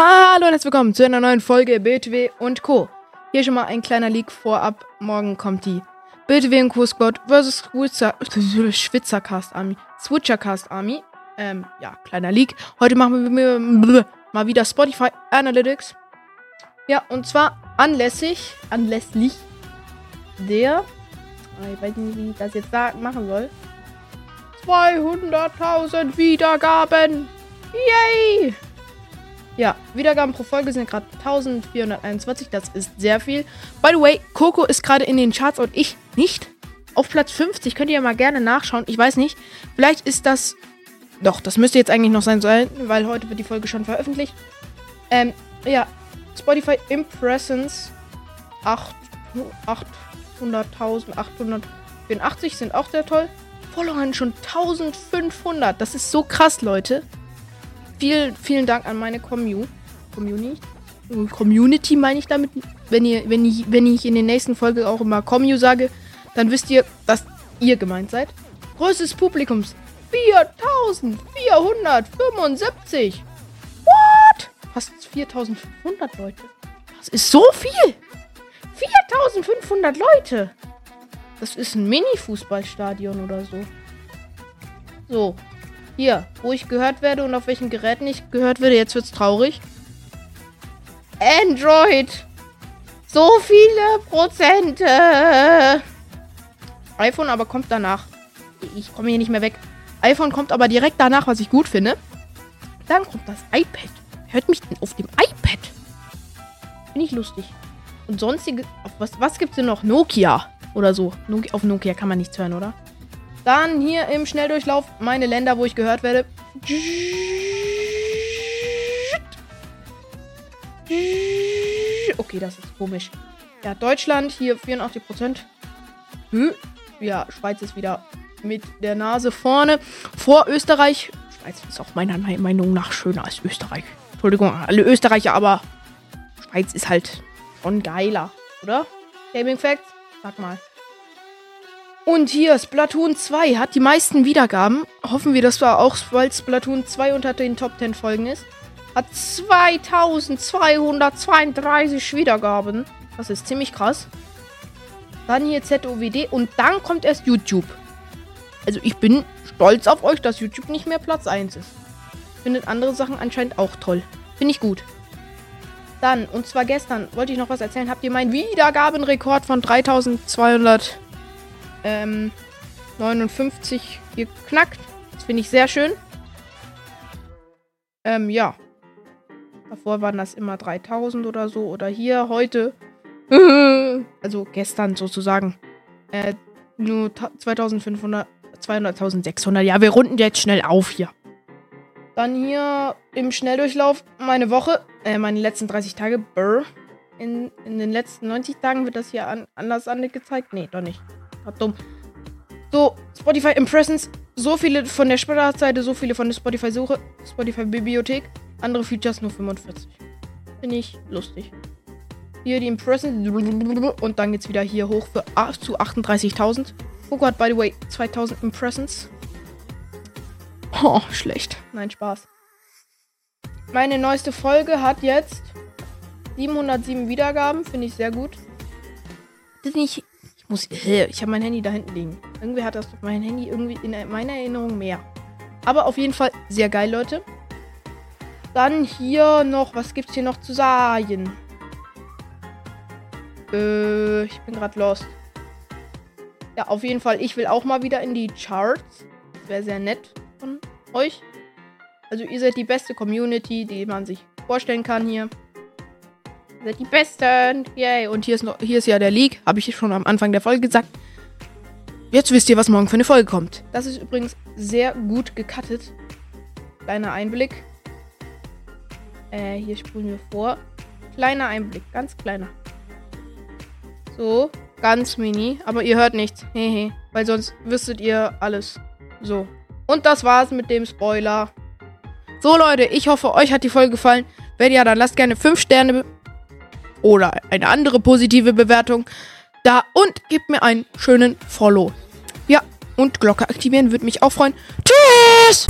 Hallo und herzlich willkommen zu einer neuen Folge BTW und Co. Hier schon mal ein kleiner Leak vorab. Morgen kommt die BTW und Co Squad vs. Switzercast Army. Kleiner Leak. Heute machen wir mal wieder Spotify Analytics. Ja, und zwar anlässlich der, ich weiß nicht, wie ich das jetzt machen soll, 200.000 Wiedergaben. Yay! Ja, Wiedergaben pro Folge sind gerade 1421, das ist sehr viel. By the way, Coco ist gerade in den Charts und ich nicht. Auf Platz 50, könnt ihr ja mal gerne nachschauen, ich weiß nicht. Vielleicht ist das, doch, das müsste jetzt eigentlich noch sein sollen, weil heute wird die Folge schon veröffentlicht. Spotify Impressions 884 sind auch sehr toll. Followern schon 1500, das ist so krass, Leute. Vielen Dank an meine Community meine ich damit. Wenn ich in den nächsten Folgen auch immer Commu sage, dann wisst ihr, dass ihr gemeint seid. Größe des Publikums 4475. What? Fast 4500 Leute. Das ist so viel. 4500 Leute. Das ist ein Mini-Fußballstadion oder so. So. Hier, wo ich gehört werde und auf welchen Geräten ich gehört werde. Jetzt wird's traurig. Android. So viele Prozente. iPhone aber kommt danach. Ich komme hier nicht mehr weg. iPhone kommt aber direkt danach, was ich gut finde. Dann kommt das iPad. Hört mich denn auf dem iPad? Finde ich lustig. Und sonstige... Was gibt's denn noch? Nokia oder so. Auf Nokia kann man nichts hören, oder? Dann hier im Schnelldurchlauf meine Länder, wo ich gehört werde. Okay, das ist komisch. Ja, Deutschland hier 84%. Ja, Schweiz ist wieder mit der Nase vorne. Vor Österreich. Schweiz ist auch meiner Meinung nach schöner als Österreich. Entschuldigung, alle Österreicher, aber Schweiz ist halt schon geiler, oder? Gaming Facts? Sag mal. Und hier, Splatoon 2 hat die meisten Wiedergaben. Hoffen wir, dass da auch, weil Splatoon 2 unter den Top 10 Folgen ist. Hat 2232 Wiedergaben. Das ist ziemlich krass. Dann hier ZOWD und dann kommt erst YouTube. Also ich bin stolz auf euch, dass YouTube nicht mehr Platz 1 ist. Findet andere Sachen anscheinend auch toll. Finde ich gut. Dann, und zwar gestern, wollte ich noch was erzählen. Habt ihr meinen Wiedergabenrekord von 3200... 59 geknackt. Das finde ich sehr schön. Davor waren das immer 3000 oder so. Oder hier, heute. Also gestern sozusagen. Nur 2500, 200, 1600. Ja, wir runden jetzt schnell auf hier. Dann hier im Schnelldurchlauf meine Woche. Meine letzten 30 Tage. Brr. In den letzten 90 Tagen wird das hier anders angezeigt. Nee, doch nicht. Dumm. So, Spotify Impressions. So viele von der Startseite, so viele von der Spotify-Suche, Spotify-Bibliothek. Andere Features nur 45. Finde ich lustig. Hier die Impressions. Und dann geht's wieder hier hoch für zu 38.000. Coco hat, by the way, 2000 Impressions. Oh, schlecht. Nein, Spaß. Meine neueste Folge hat jetzt 707 Wiedergaben. Finde ich sehr gut. Das ist nicht... Ich habe mein Handy da hinten liegen. Irgendwie hat das doch mein Handy irgendwie in meiner Erinnerung mehr. Aber auf jeden Fall sehr geil, Leute. Dann hier noch, was gibt's hier noch zu sagen? Ich bin gerade lost. Ja, auf jeden Fall, ich will auch mal wieder in die Charts. Das wäre sehr nett von euch. Also ihr seid die beste Community, die man sich vorstellen kann hier. Ihr seid die Besten. Yay. Und hier ist ja der Leak. Habe ich schon am Anfang der Folge gesagt. Jetzt wisst ihr, was morgen für eine Folge kommt. Das ist übrigens sehr gut gecuttet. Kleiner Einblick. Hier spulen wir vor. Kleiner Einblick. Ganz kleiner. So. Ganz mini. Aber ihr hört nichts. Hehe. Weil sonst wüsstet ihr alles. So. Und das war's mit dem Spoiler. So, Leute. Ich hoffe, euch hat die Folge gefallen. Wenn ja, dann lasst gerne 5 Sterne... oder eine andere positive Bewertung da und gebt mir einen schönen Follow. Ja, und Glocke aktivieren, würde mich auch freuen. Tschüss!